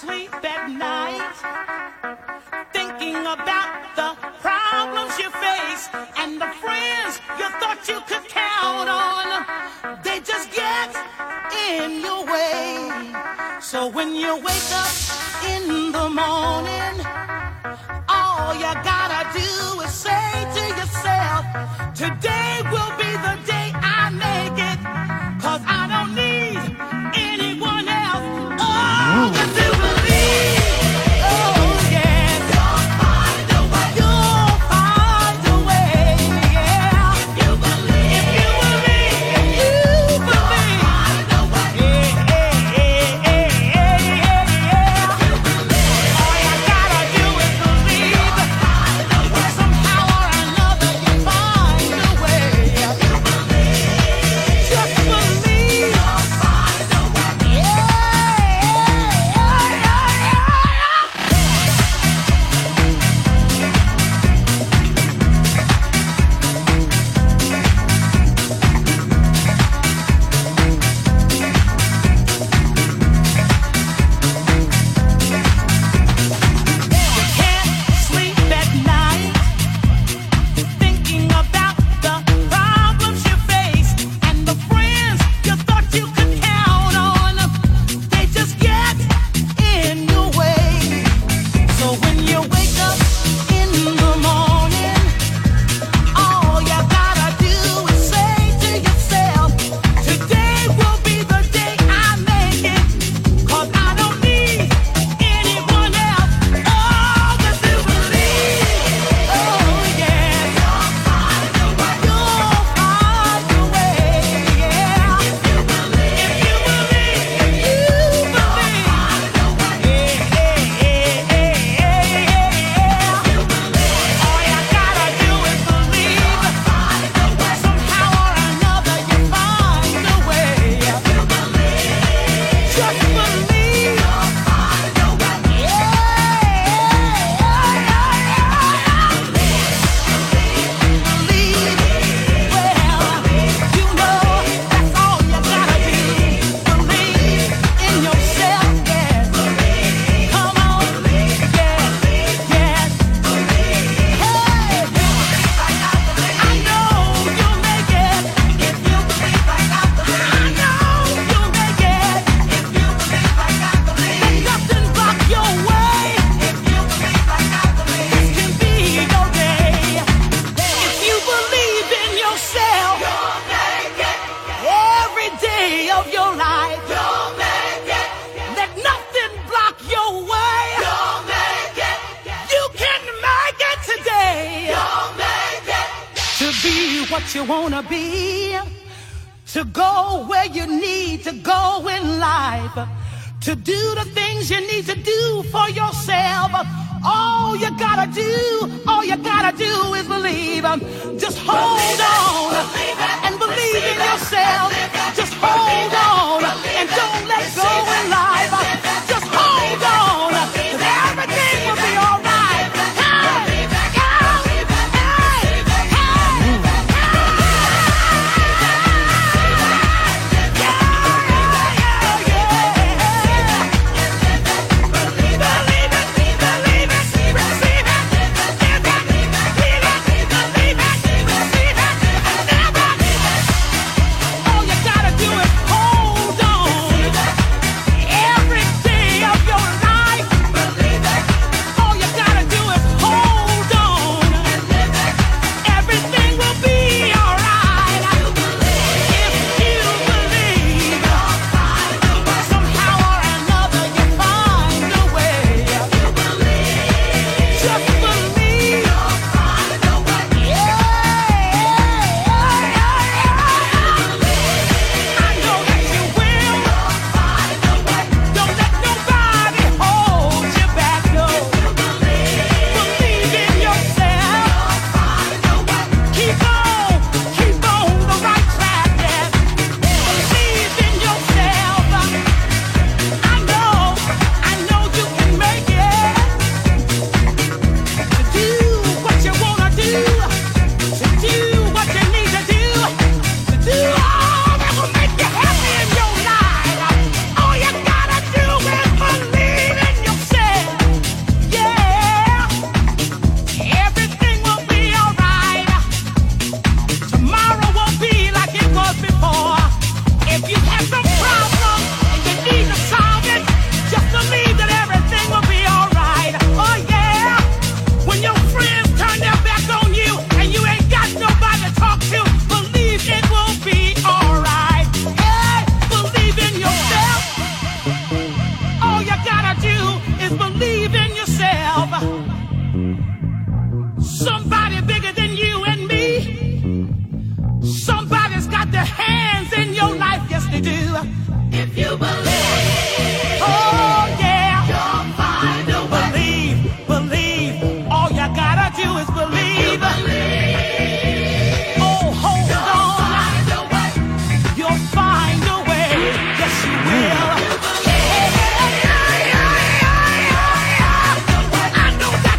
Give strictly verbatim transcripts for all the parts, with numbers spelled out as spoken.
sleep at night, thinking about the problems you face and the friends you thought you could count on. They just get in your way. So when you wake up in the morning, all you gotta do is say to yourself, today will be the day I make it, 'cause I don't need anyone else. Oh, you do believe. Oh, yes. You'll find a way. You'll find a way, yeah. If you believe. If you believe. If you believe. You'll find a way. Yeah, yeah, yeah, yeah, yeah, yeah. If you believe. All you gotta do is believe. You'll find a way. Somehow or another you'll find a way. If you believe. Just believe. You'll find a way. Yeah, yeah, yeah, yeah, yeah. Can't sleep at night, thinking about the problems you face and the friends you thought you could count on. They just get in your way. So when you wake up in the morning, all you gotta do is say to yourself, today will be the day I make it, 'cause I don't need anyone else. Oh, but you believe. Oh, yeah. You'll find a way. You'll find a way, yeah. If you believe. If you believe. If you believe. You'll find a way. Yeah, yeah, yeah, yeah, yeah, yeah. All you gotta do is believe. Somehow or another you find a way. If you believe. Just believe. You'll find a way. Yeah, yeah, yeah, yeah, yeah. Believe, well, you know that's all you gotta do. Believe in yourself, yes. Come on, yes, yes. Hey, I know you'll make it. I know you'll make it. There's nothing but your way. This can be your day. If you believe in yourself, every day of your life, let nothing block your way. You can make it today to be what you wanna be, to go where you need to go in life, to do the things you need to do for yourself. All you gotta do, all you gotta do is believe. Just hold on and believe in yourself. Just hold on and don't let go in life. Just hold on, 'cause everything will be alright. Hey, hey, hey, hey, yeah, yeah, yeah, yeah. Believe it, believe it, receive it, receive it, receive it, receive it, yourself somebody bigger than you and me. Somebody's got their hands in your life, yes they do. If you believe, oh yeah, you'll find a way. Believe, believe, all you gotta do is believe. Believe, oh hold you'll on, find a way. You'll find a way, yes you will. I know that.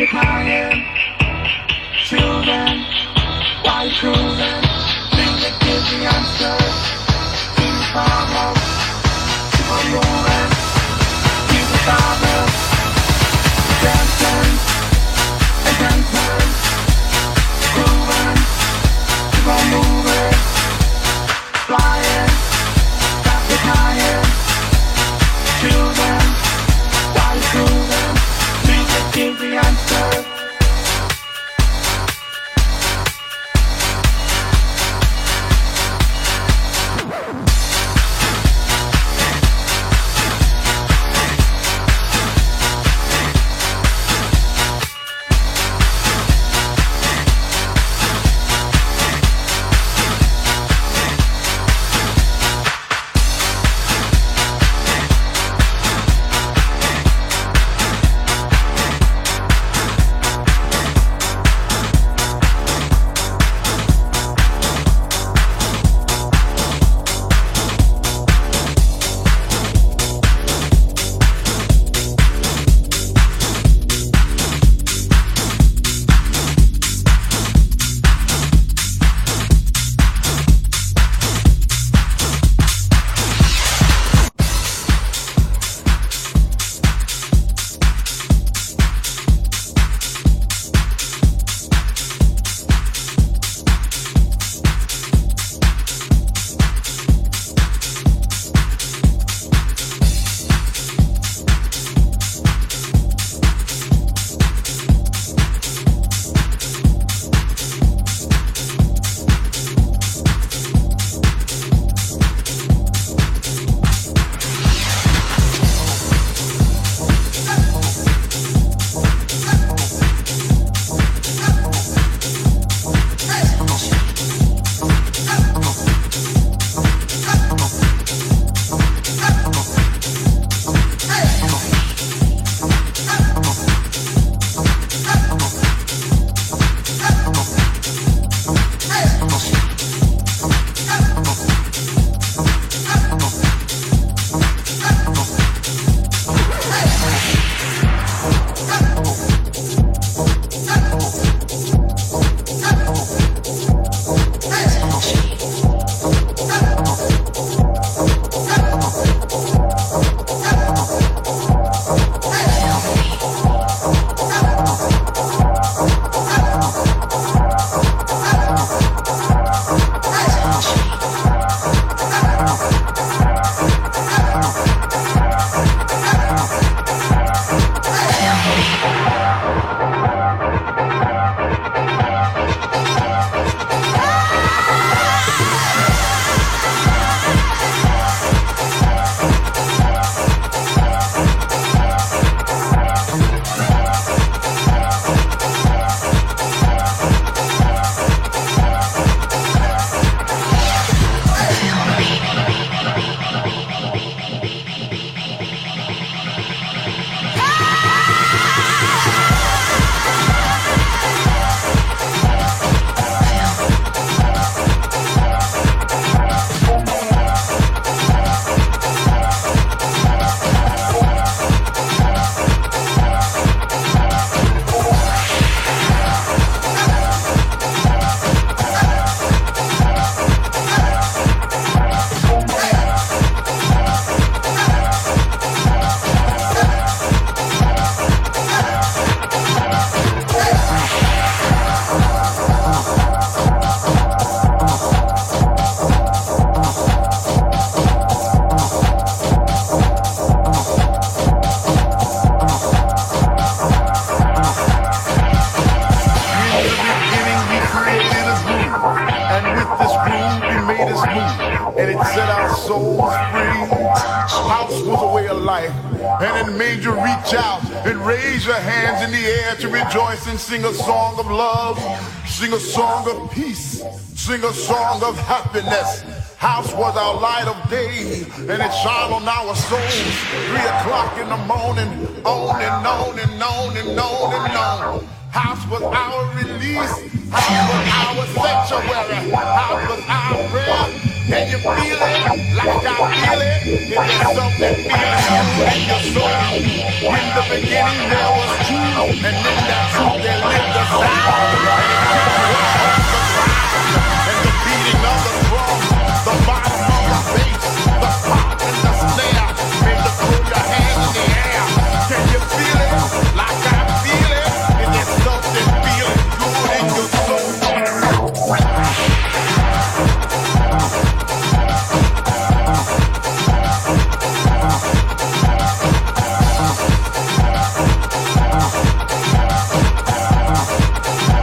Italian children, why children? Think they give the answers to the problems, to the ruins, to the problems. Dancing, a dancer, grooving, to the movers, flying, that's Italian children, why children? Think they give the answers. And sing a song of love, sing a song of peace, sing a song of happiness. House was our light of day, and it shone on our souls. Three o'clock in the morning, on and on and on and on and on. House was our release, house was our sanctuary, house was our prayer. Can you feel it like I feel it? It is something feeling you in your soul. In the beginning there was truth. and then that's how they lick the sound. And the beating of the drum, the bottom of the bass, the pop and the snare, and the throw your hand in the air. Can you feel it? Like I feel it, and there's something feeling good in your soul. We'll be right back.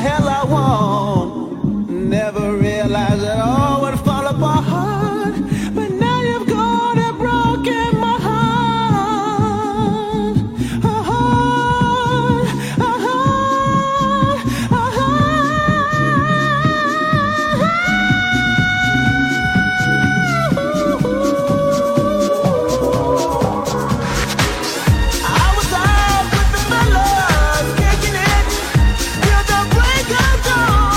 hell I want. Never realized it all would fall apart, but now you've gone and broken my heart. A heart, a heart, a heart. I was out whipping my love, kicking it till the break of dawn.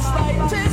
stage.